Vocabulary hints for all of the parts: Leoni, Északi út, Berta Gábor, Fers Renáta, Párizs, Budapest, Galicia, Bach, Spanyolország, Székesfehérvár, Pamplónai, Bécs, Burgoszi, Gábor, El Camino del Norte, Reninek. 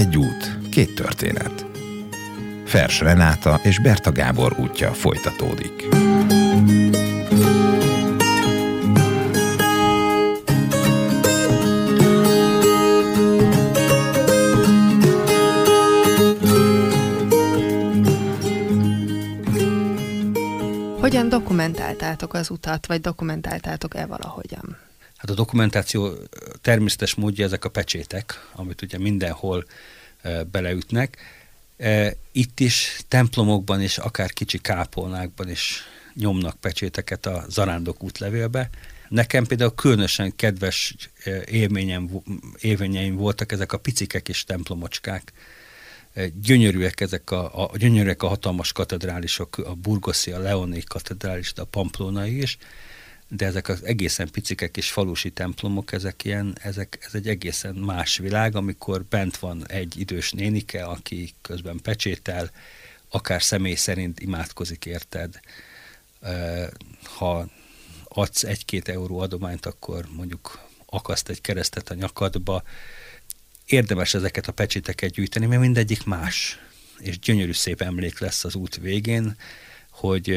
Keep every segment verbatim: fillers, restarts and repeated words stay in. Egy út, két történet. Fers Renáta és Berta Gábor útja folytatódik. Hogyan dokumentáltátok az utat, vagy dokumentáltátok-e valahogyan? Hát a dokumentáció természetes módja ezek a pecsétek, amit ugye mindenhol e, beleütnek. E, itt is templomokban és akár kicsi kápolnákban is nyomnak pecséteket a zarándok útlevélbe. Nekem például különösen kedves élményem, élményeim voltak ezek a picikek és templomocskák. E, gyönyörűek ezek a, a, gyönyörűek a hatalmas katedrálisok, a burgoszi, a leoni katedrális, de a pamplónai is. De ezek az egészen picikek és falusi templomok, ezek ilyen, ezek, ez egy egészen más világ, amikor bent van egy idős nénike, aki közben pecsétel, akár személy szerint imádkozik érted. Ha adsz egy-két euró adományt, akkor mondjuk akaszt egy keresztet a nyakadba. Érdemes ezeket a pecséteket gyűjteni, mert mindegyik más, és gyönyörű szép emlék lesz az út végén, Hogy,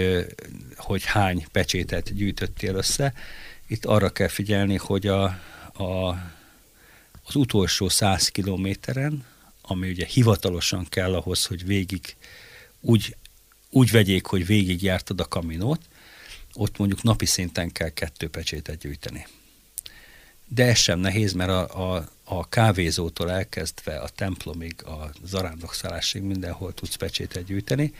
hogy hány pecsétet gyűjtöttél össze. Itt arra kell figyelni, hogy a, a, az utolsó száz kilométeren, ami ugye hivatalosan kell ahhoz, hogy végig úgy, úgy vegyék, hogy végigjártad a kaminót, ott mondjuk napi szinten kell kettő pecsétet gyűjteni. De ez sem nehéz, mert a, a, a kávézótól elkezdve a templomig, a zarándokszálásig mindenhol tudsz pecsétet gyűjteni.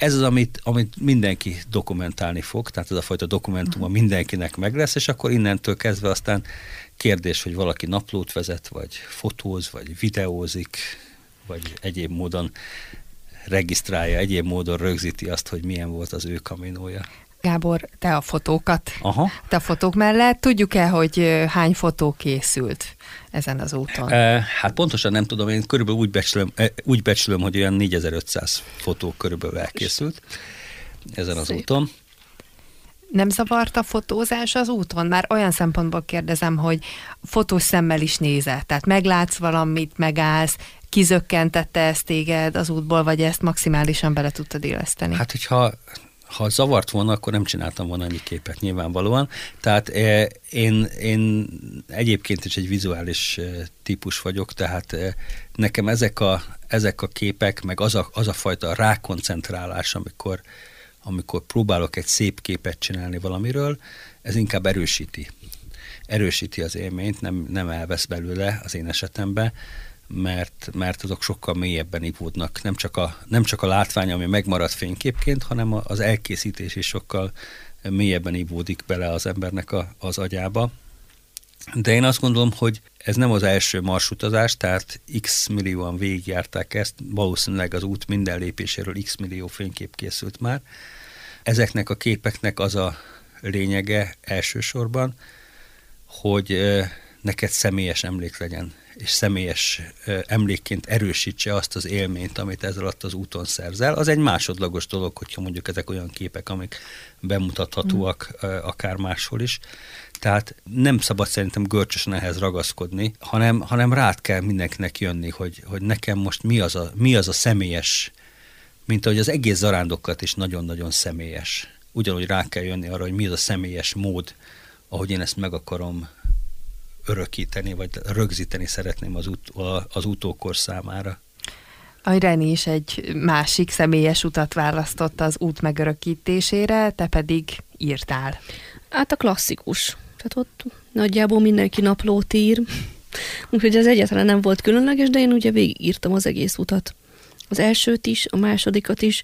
Ez az, amit, amit mindenki dokumentálni fog, tehát ez a fajta dokumentuma mindenkinek meg lesz, és akkor innentől kezdve aztán kérdés, hogy valaki naplót vezet, vagy fotóz, vagy videózik, vagy egyéb módon regisztrálja, egyéb módon rögzíti azt, hogy milyen volt az ő kaminója. Gábor, te a fotókat, Aha. te a fotók mellett tudjuk-e, hogy hány fotó készült ezen az úton? E, hát pontosan nem tudom, én körülbelül úgy becslöm, úgy becslöm hogy olyan négyezer-ötszáz fotó körülbelül elkészült ezen az Szép. úton. Nem zavart a fotózás az úton? Már olyan szempontból kérdezem, hogy fotós szemmel is nézel, tehát meglátsz valamit, megállsz, kizökkentette ezt téged az útból, vagy ezt maximálisan bele tudtad éleszteni? Hát, hogyha... Ha zavart volna, akkor nem csináltam volna annyi képet nyilvánvalóan. Tehát eh, én, én egyébként is egy vizuális eh, típus vagyok, tehát eh, nekem ezek a, ezek a képek, meg az a, az a fajta rákoncentrálás, amikor, amikor próbálok egy szép képet csinálni valamiről, ez inkább erősíti. Erősíti az élményt, nem, nem elvesz belőle az én esetemben, mert, mert azok sokkal mélyebben ivódnak. Nem csak a, nem csak a látvány, ami megmarad fényképként, hanem az elkészítés is sokkal mélyebben ivódik bele az embernek a, az agyába. De én azt gondolom, hogy ez nem az első marsutazás, tehát x millióan végigjárták ezt, valószínűleg az út minden lépéséről x millió fénykép készült már. Ezeknek a képeknek az a lényege elsősorban, hogy neked személyes emlék legyen, és személyes emlékként erősítse azt az élményt, amit ez alatt az úton szerzel. Az egy másodlagos dolog, hogyha mondjuk ezek olyan képek, amik bemutathatóak akár máshol is. Tehát nem szabad szerintem görcsösen ehhez ragaszkodni, hanem, hanem rád kell mindenkinek jönni, hogy, hogy nekem most mi az, a, mi az a személyes, mint ahogy az egész zarándokat is nagyon-nagyon személyes. Ugyanúgy rá kell jönni arra, hogy mi az a személyes mód, ahogy én ezt meg akarom örökíteni, vagy rögzíteni szeretném az, ut- az utókor számára. A Reni is egy másik személyes utat választotta az út megörökítésére, te pedig írtál. Hát a klasszikus. Tehát ott nagyjából mindenki naplót ír. Úgyhogy ez egyáltalán nem volt különleges, de én ugye végigírtam az egész utat. Az elsőt is, a másodikat is.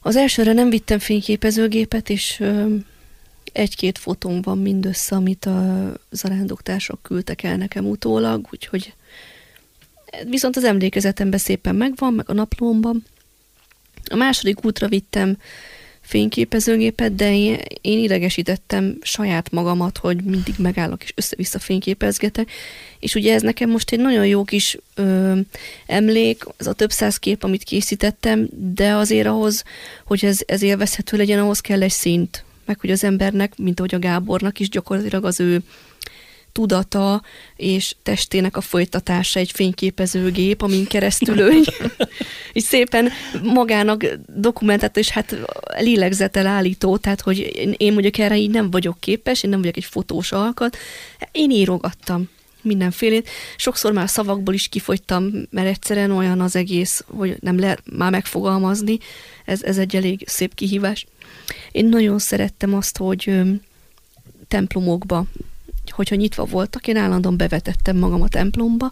Az elsőre nem vittem fényképezőgépet, és... egy-két fotóm van mindössze, amit a zarándoktársak küldtek el nekem utólag, úgyhogy viszont az emlékezetemben szépen megvan, meg a naplómban. A második útra vittem fényképezőgépet, de én, én idegesítettem saját magamat, hogy mindig megállok és össze-vissza fényképezgetek, és ugye ez nekem most egy nagyon jó kis ö, emlék, az a több száz kép, amit készítettem, de azért ahhoz, hogy ez, ez élvezhető legyen, ahhoz kell egy szint, meg hogy az embernek, mint ahogy a Gábornak is gyakorlatilag az ő tudata és testének a folytatása egy fényképezőgép, amin keresztül ő így szépen magának dokumentált, és hát lélegzetel állító, tehát hogy én mondjuk erre így nem vagyok képes, én nem vagyok egy fotós alkat, én írogattam mindenfélét. Sokszor már szavakból is kifogytam, mert egyszerűen olyan az egész, hogy nem lehet már megfogalmazni. Ez, ez egy elég szép kihívás. Én nagyon szerettem azt, hogy ö, templomokba, hogyha nyitva voltak, én állandóan bevetettem magam a templomba,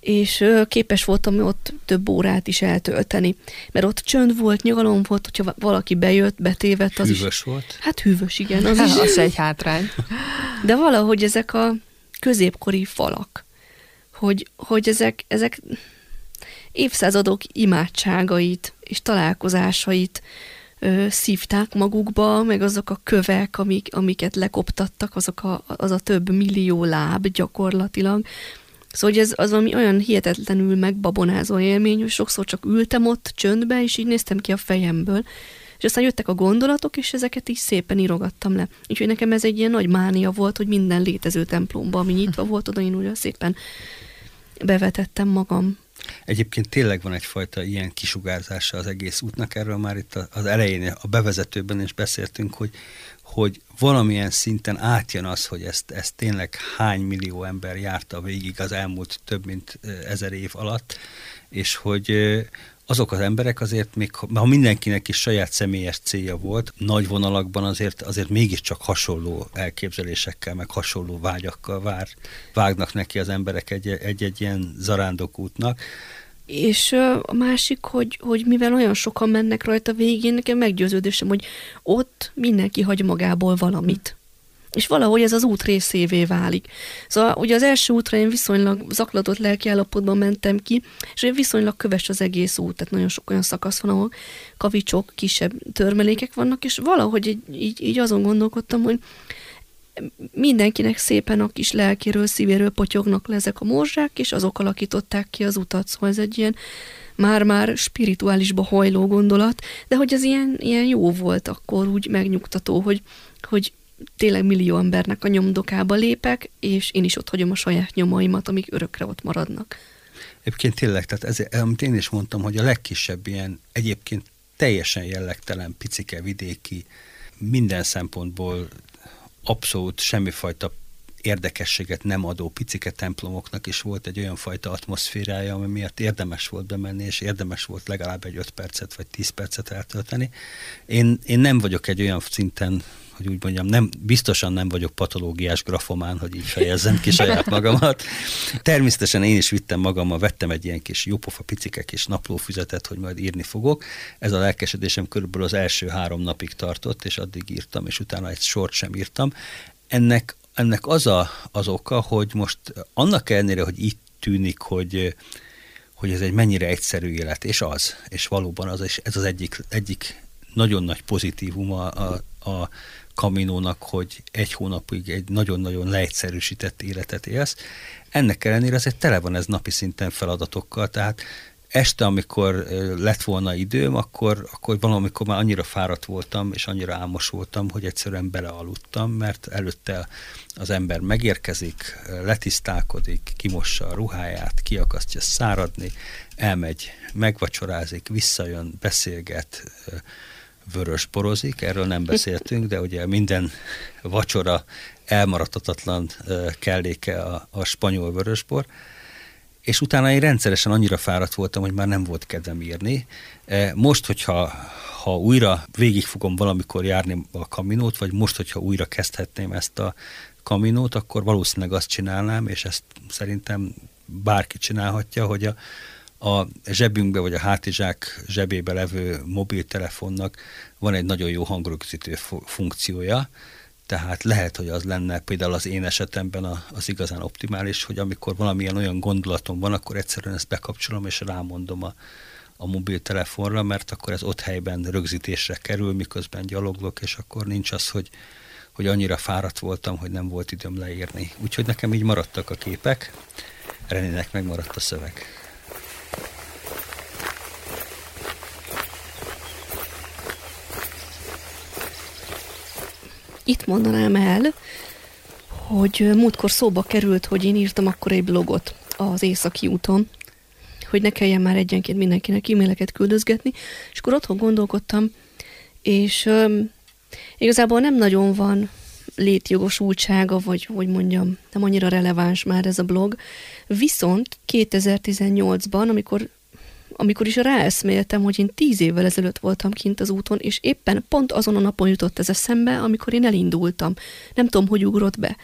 és ö, képes voltam ott több órát is eltölteni. Mert ott csönd volt, nyugalom volt, hogyha valaki bejött, betévedt. Az hűvös is, volt? Hát hűvös, igen. Az, is, az egy hátrány. De valahogy ezek a középkori falak, hogy, hogy ezek, ezek évszázadok imádságait és találkozásait ö, szívták magukba, meg azok a kövek, amik, amiket lekoptattak, azok a, az a több millió láb gyakorlatilag. Szóval hogy ez az, ami olyan hihetetlenül megbabonázó élmény, hogy sokszor csak ültem ott csöndbe, és így néztem ki a fejemből, és aztán jöttek a gondolatok, és ezeket így szépen írogattam le. Úgyhogy nekem ez egy ilyen nagy mánia volt, hogy minden létező templomban, ami nyitva volt, oda én úgy szépen bevetettem magam. Egyébként tényleg van egyfajta ilyen kisugárzása az egész útnak, erről már itt az elején, a bevezetőben is beszéltünk, hogy, hogy valamilyen szinten átjön az, hogy ezt, ezt tényleg hány millió ember járta végig az elmúlt több mint ezer év alatt, és hogy azok az emberek azért, még ha mindenkinek is saját személyes célja volt, nagy vonalakban azért, azért mégiscsak hasonló elképzelésekkel, meg hasonló vágyakkal vár, vágnak neki az emberek egy-egy ilyen zarándokútnak. És a másik, hogy, hogy mivel olyan sokan mennek rajta végén, nekem meggyőződésem, hogy ott mindenki hagy magából valamit. És valahogy ez az út részévé válik. Szóval ugye az első útra én viszonylag zaklatott lelkiállapotban mentem ki, és ugye viszonylag köves az egész út, tehát nagyon sok olyan szakasz van, ahol kavicsok, kisebb törmelékek vannak, és valahogy így, így azon gondolkodtam, hogy mindenkinek szépen a kis lelkéről, szívéről potyognak le ezek a morzsák, és azok alakították ki az utat. Szóval ez egy ilyen már-már spirituálisba hajló gondolat, de hogy ez ilyen, ilyen jó volt akkor, úgy megnyugtató, hogy, hogy tényleg millió embernek a nyomdokába lépek, és én is ott hagyom a saját nyomaimat, amik örökre ott maradnak. Egyébként tényleg, tehát ezért, amit én is mondtam, hogy a legkisebb ilyen egyébként teljesen jellegtelen, picike, vidéki, minden szempontból abszolút semmifajta érdekességet nem adó picike templomoknak is volt egy olyan fajta atmoszférája, ami miatt érdemes volt bemenni, és érdemes volt legalább egy öt percet, vagy tíz percet eltölteni. Én, én nem vagyok egy olyan szinten, hogy úgy mondjam, nem, biztosan nem vagyok patológiás grafomán, hogy így fejezzem ki saját magamat. Természetesen én is vittem magammal, vettem egy ilyen kis jópofa picike kis naplófüzetet, hogy majd írni fogok. Ez a lelkesedésem körülbelül az első három napig tartott, és addig írtam, és utána egy sort sem írtam. Ennek, ennek az a, az oka, hogy most annak ellenére, hogy így tűnik, hogy hogy ez egy mennyire egyszerű élet, és az, és valóban az, és ez az egyik, egyik nagyon nagy pozitívuma a, a Caminónak, hogy egy hónapig egy nagyon-nagyon leegyszerűsített életet élsz. Ennek ellenére azért tele van ez napi szinten feladatokkal, tehát este, amikor lett volna időm, akkor, akkor valamikor már annyira fáradt voltam, és annyira álmos voltam, hogy egyszerűen belealudtam, mert előtte az ember megérkezik, letisztálkodik, kimossa a ruháját, kiakasztja száradni, elmegy, megvacsorázik, visszajön, beszélget, vörös borozik, erről nem beszéltünk, de ugye minden vacsora elmaradhatatlan kelléke a, a spanyol vörösbor, és utána én rendszeresen annyira fáradt voltam, hogy már nem volt kedvem írni. Most, hogyha ha újra végig fogom valamikor járni a Caminót, vagy most, hogyha újra kezdhetném ezt a Caminót, akkor valószínűleg azt csinálnám, és ezt szerintem bárki csinálhatja, hogy a a zsebünkbe, vagy a hátizsák zsebébe levő mobiltelefonnak van egy nagyon jó hangrögzítő funkciója, tehát lehet, hogy az lenne például az én esetemben a, az igazán optimális, hogy amikor valamilyen olyan gondolatom van, akkor egyszerűen ezt bekapcsolom, és rámondom a, a mobiltelefonra, mert akkor ez ott helyben rögzítésre kerül, miközben gyaloglok, és akkor nincs az, hogy, hogy annyira fáradt voltam, hogy nem volt időm leírni. Úgyhogy nekem így maradtak a képek, Renének megmaradt a szöveg. Itt mondanám el, hogy múltkor szóba került, hogy én írtam akkor egy blogot az Északi úton, hogy ne kelljen már egyenként mindenkinek e-maileket küldözgetni, és akkor otthon gondolkodtam, és um, igazából nem nagyon van létjogosultsága, vagy hogy mondjam, nem annyira releváns már ez a blog. Viszont kétezer-tizennyolcban, amikor, amikor is ráeszméltem, hogy én tíz évvel ezelőtt voltam kint az úton, és éppen pont azon a napon jutott ez eszembe, amikor én elindultam. Nem tudom, hogy ugrott be.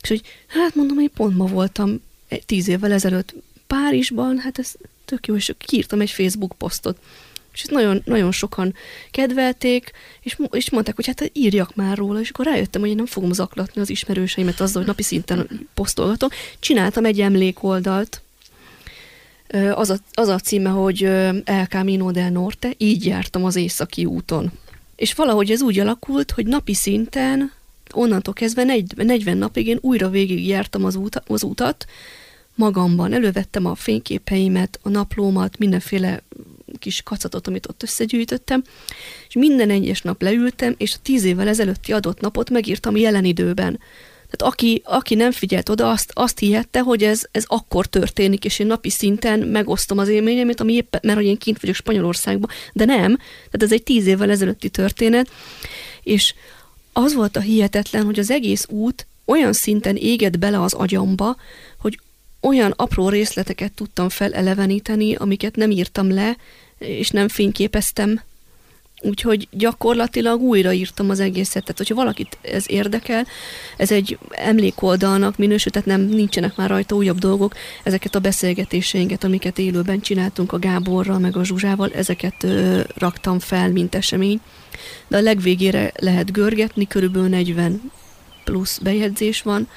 És hogy hát mondom, én pont ma voltam tíz évvel ezelőtt Párizsban, hát ez tök jó, és kiírtam egy Facebook posztot. És ezt nagyon, nagyon sokan kedvelték, és, és mondták, hogy hát írjak már róla, és akkor rájöttem, hogy én nem fogom zaklatni az ismerőseimet azzal, hogy napi szinten posztolgatom. Csináltam egy emlékoldalt, az a, az a címe, hogy El Camino del Norte, így jártam az Északi úton. És valahogy ez úgy alakult, hogy napi szinten, onnantól kezdve negyven napig én újra végigjártam az, úta, az utat magamban. Elővettem a fényképeimet, a naplómat, mindenféle kis kacatot, amit ott összegyűjtöttem, és minden egyes nap leültem, és a tíz évvel ezelőtti adott napot megírtam jelen időben. Tehát aki, aki nem figyelt oda, azt, azt hihette, hogy ez, ez akkor történik, és én napi szinten megosztom az élményemet, ami éppen, mert hogy én kint vagyok Spanyolországban, de nem, tehát ez egy tíz évvel ezelőtti történet, és az volt a hihetetlen, hogy az egész út olyan szinten égett bele az agyamba, hogy olyan apró részleteket tudtam feleleveníteni, amiket nem írtam le, és nem fényképeztem. Úgyhogy gyakorlatilag újraírtam az egészet. Tehát, hogyha valakit ez érdekel, ez egy emlékoldalnak minősül, tehát nem, nincsenek már rajta újabb dolgok. Ezeket a beszélgetéseinket, amiket élőben csináltunk a Gáborral, meg a Zsuzsával, ezeket ö, raktam fel, mint esemény. De a legvégére lehet görgetni, körülbelül negyven plusz bejegyzés van,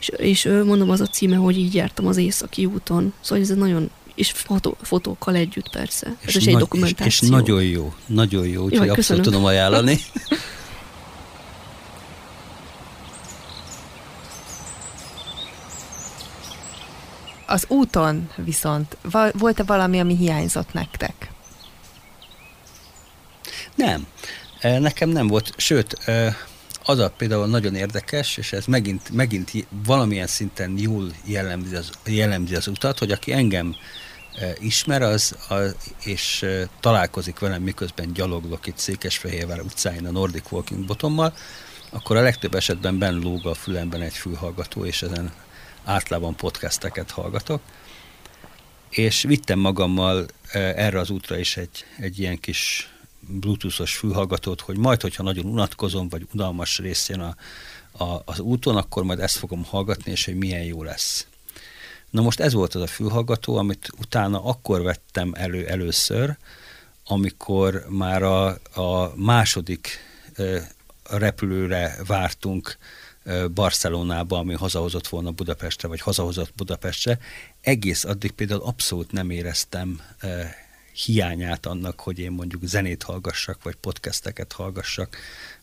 és, és mondom, az a címe, hogy így jártam az Északi úton. Szóval ez nagyon, és fotó, fotókkal együtt persze. És ez is nagy, egy dokumentáció. És, és nagyon jó, nagyon jó, úgyhogy abszolút tudom ajánlani. Az úton viszont volt-e valami, ami hiányzott nektek? Nem. Nekem nem volt, sőt... Az a például nagyon érdekes, és ez megint, megint valamilyen szinten jól jellemzi az, jellemzi az utat, hogy aki engem e, ismer, az, a, és e, találkozik velem, miközben gyaloglok itt Székesfehérvár utcáin a Nordic Walking botommal, akkor a legtöbb esetben benn lóg a fülemben egy fülhallgató, és ezen általában podcasteket hallgatok. És vittem magammal e, erre az útra is egy, egy ilyen kis bluetoothos fülhallgatót, hogy majd, hogyha nagyon unatkozom, vagy unalmas rész jön a, a, az úton, akkor majd ezt fogom hallgatni, és hogy milyen jó lesz. Na most ez volt az a fülhallgató, amit utána akkor vettem elő először, amikor már a, a második e, repülőre vártunk e, Barcelonába, ami hazahozott volna Budapestre, vagy hazahozott Budapestre. Egész addig például abszolút nem éreztem e, hiányát annak, hogy én mondjuk zenét hallgassak, vagy podcasteket hallgassak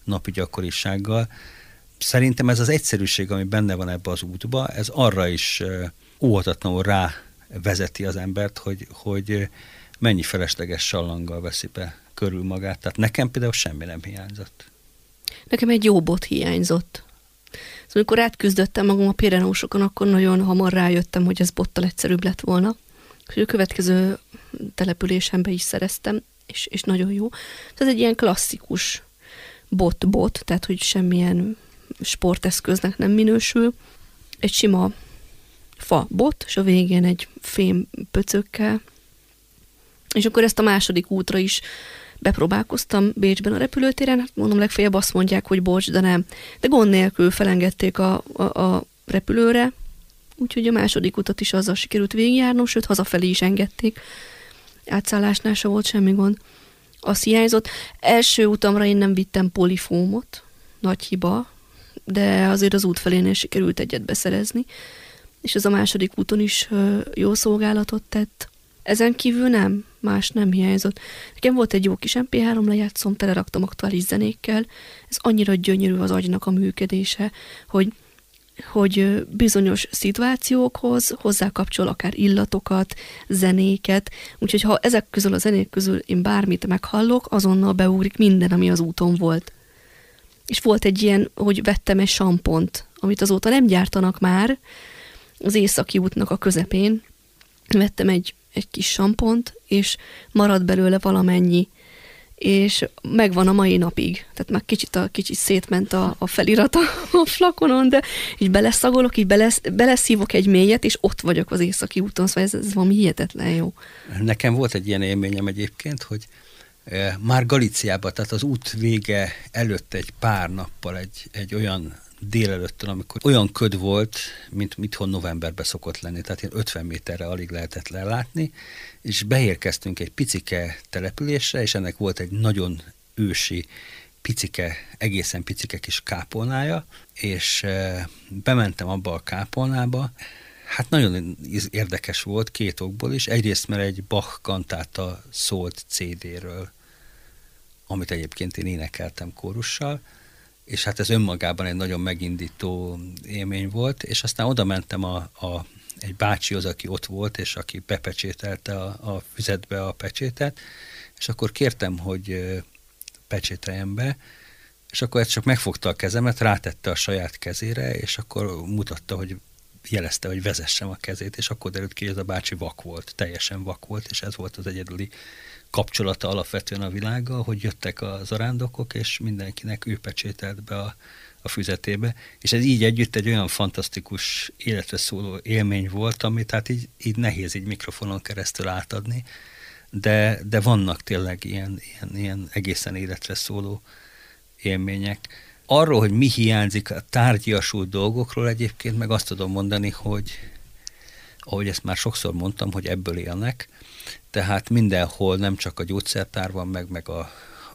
napi gyakorisággal. Szerintem ez az egyszerűség, ami benne van ebbe az útba, ez arra is óhatatlanul rávezeti az embert, hogy, hogy mennyi felesleges sallanggal veszi be körül magát. Tehát nekem például semmi nem hiányzott. Nekem egy jó bot hiányzott. Szóval, amikor átküzdöttem magam a Pireneusokon, akkor nagyon hamar rájöttem, hogy ez bottal egyszerűbb lett volna. És a következő településembe is szereztem, és, és nagyon jó. Ez egy ilyen klasszikus bot-bot, tehát hogy semmilyen sporteszköznek nem minősül. Egy sima fa bot, és a végén egy fém pöcökkel. És akkor ezt a második útra is bepróbálkoztam Bécsben a repülőtéren, hát mondom, legfeljebb azt mondják, hogy bocs, de nem. De gond nélkül felengedték a, a, a repülőre, úgyhogy a második utat is azzal sikerült végigjárnom, sőt, hazafelé is engedték. Átszállásnál se volt semmi gond. Azt hiányzott. Első utamra én nem vittem polifómot, nagy hiba, de azért az útfelénél sikerült egyet beszerezni, és ez a második úton is jó szolgálatot tett. Ezen kívül nem, más nem hiányzott. Nekem volt egy jó kis em pé három lejátszom, teleraktam aktuális zenékkel. Ez annyira gyönyörű az agynak a működése, hogy hogy bizonyos szituációkhoz hozzákapcsol akár illatokat, zenéket, úgyhogy ha ezek közül a zenék közül én bármit meghallok, azonnal beugrik minden, ami az úton volt. És volt egy ilyen, hogy vettem egy sampont amit azóta nem gyártanak már, az Északi útnak a közepén vettem egy, egy kis sampont, és maradt belőle valamennyi, és megvan a mai napig. Tehát már kicsit, a, kicsit szétment a, a felirat a flakonon, de így beleszagolok, így belesz, beleszívok egy mélyet, és ott vagyok az Északi úton, szóval ez, ez valami hihetetlen jó. Nekem volt egy ilyen élményem egyébként, hogy e, már Galiciában, tehát az út vége előtt egy pár nappal, egy, egy olyan délelőttön, amikor olyan köd volt, mint itthon novemberben szokott lenni, tehát ilyen ötven méterre alig lehetett lelátni, és beérkeztünk egy picike településre, és ennek volt egy nagyon ősi, picike, egészen picike kis kápolnája, és e, bementem abba a kápolnába, hát nagyon érdekes volt két okból is, egyrészt mert egy Bach kantáta szólt cé dé-ről, amit egyébként én énekeltem kórussal, és hát ez önmagában egy nagyon megindító élmény volt, és aztán oda mentem a, a, egy bácsihoz, aki ott volt, és aki bepecsételte a, a füzetbe a pecsétet, és akkor kértem, hogy pecsételjem be, és akkor ez csak megfogta a kezemet, rátette a saját kezére, és akkor mutatta, hogy jelezte, hogy vezessem a kezét, és akkor derült ki, hogy ez a bácsi vak volt, teljesen vak volt, és ez volt az egyedüli kapcsolata alapvetően a világgal, hogy jöttek az zarándokok, és mindenkinek ő pecsételt be a, a füzetébe, és ez így együtt egy olyan fantasztikus életre szóló élmény volt, amit hát így, így nehéz így mikrofonon keresztül átadni, de, de vannak tényleg ilyen, ilyen, ilyen egészen életre szóló élmények. Arról, hogy mi hiányzik a tárgyiasult dolgokról egyébként, meg azt tudom mondani, hogy ahogy ezt már sokszor mondtam, hogy ebből élnek, tehát mindenhol nem csak a gyógyszertár van, meg, meg a,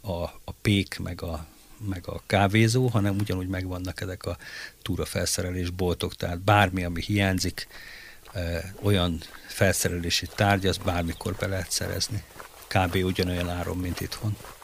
a, a pék, meg a, meg a kávézó, hanem ugyanúgy megvannak ezek a túrafelszerelés boltok, tehát bármi, ami hiányzik, olyan felszerelési tárgy, az bármikor be lehet szerezni. Kb. Ugyanolyan áron, mint itthon.